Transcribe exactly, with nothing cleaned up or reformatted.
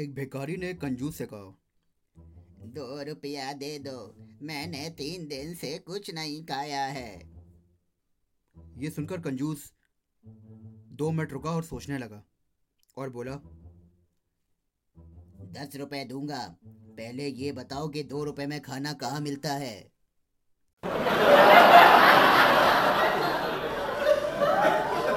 एक भिखारी ने कंजूस से कहा, दो रुपया दे दो, मैंने तीन दिन से कुछ नहीं खाया है। ये सुनकर कंजूस दो मिनट रुका और सोचने लगा और बोला, दस रुपए दूंगा, पहले ये बताओ कि दो रुपए में खाना कहाँ मिलता है।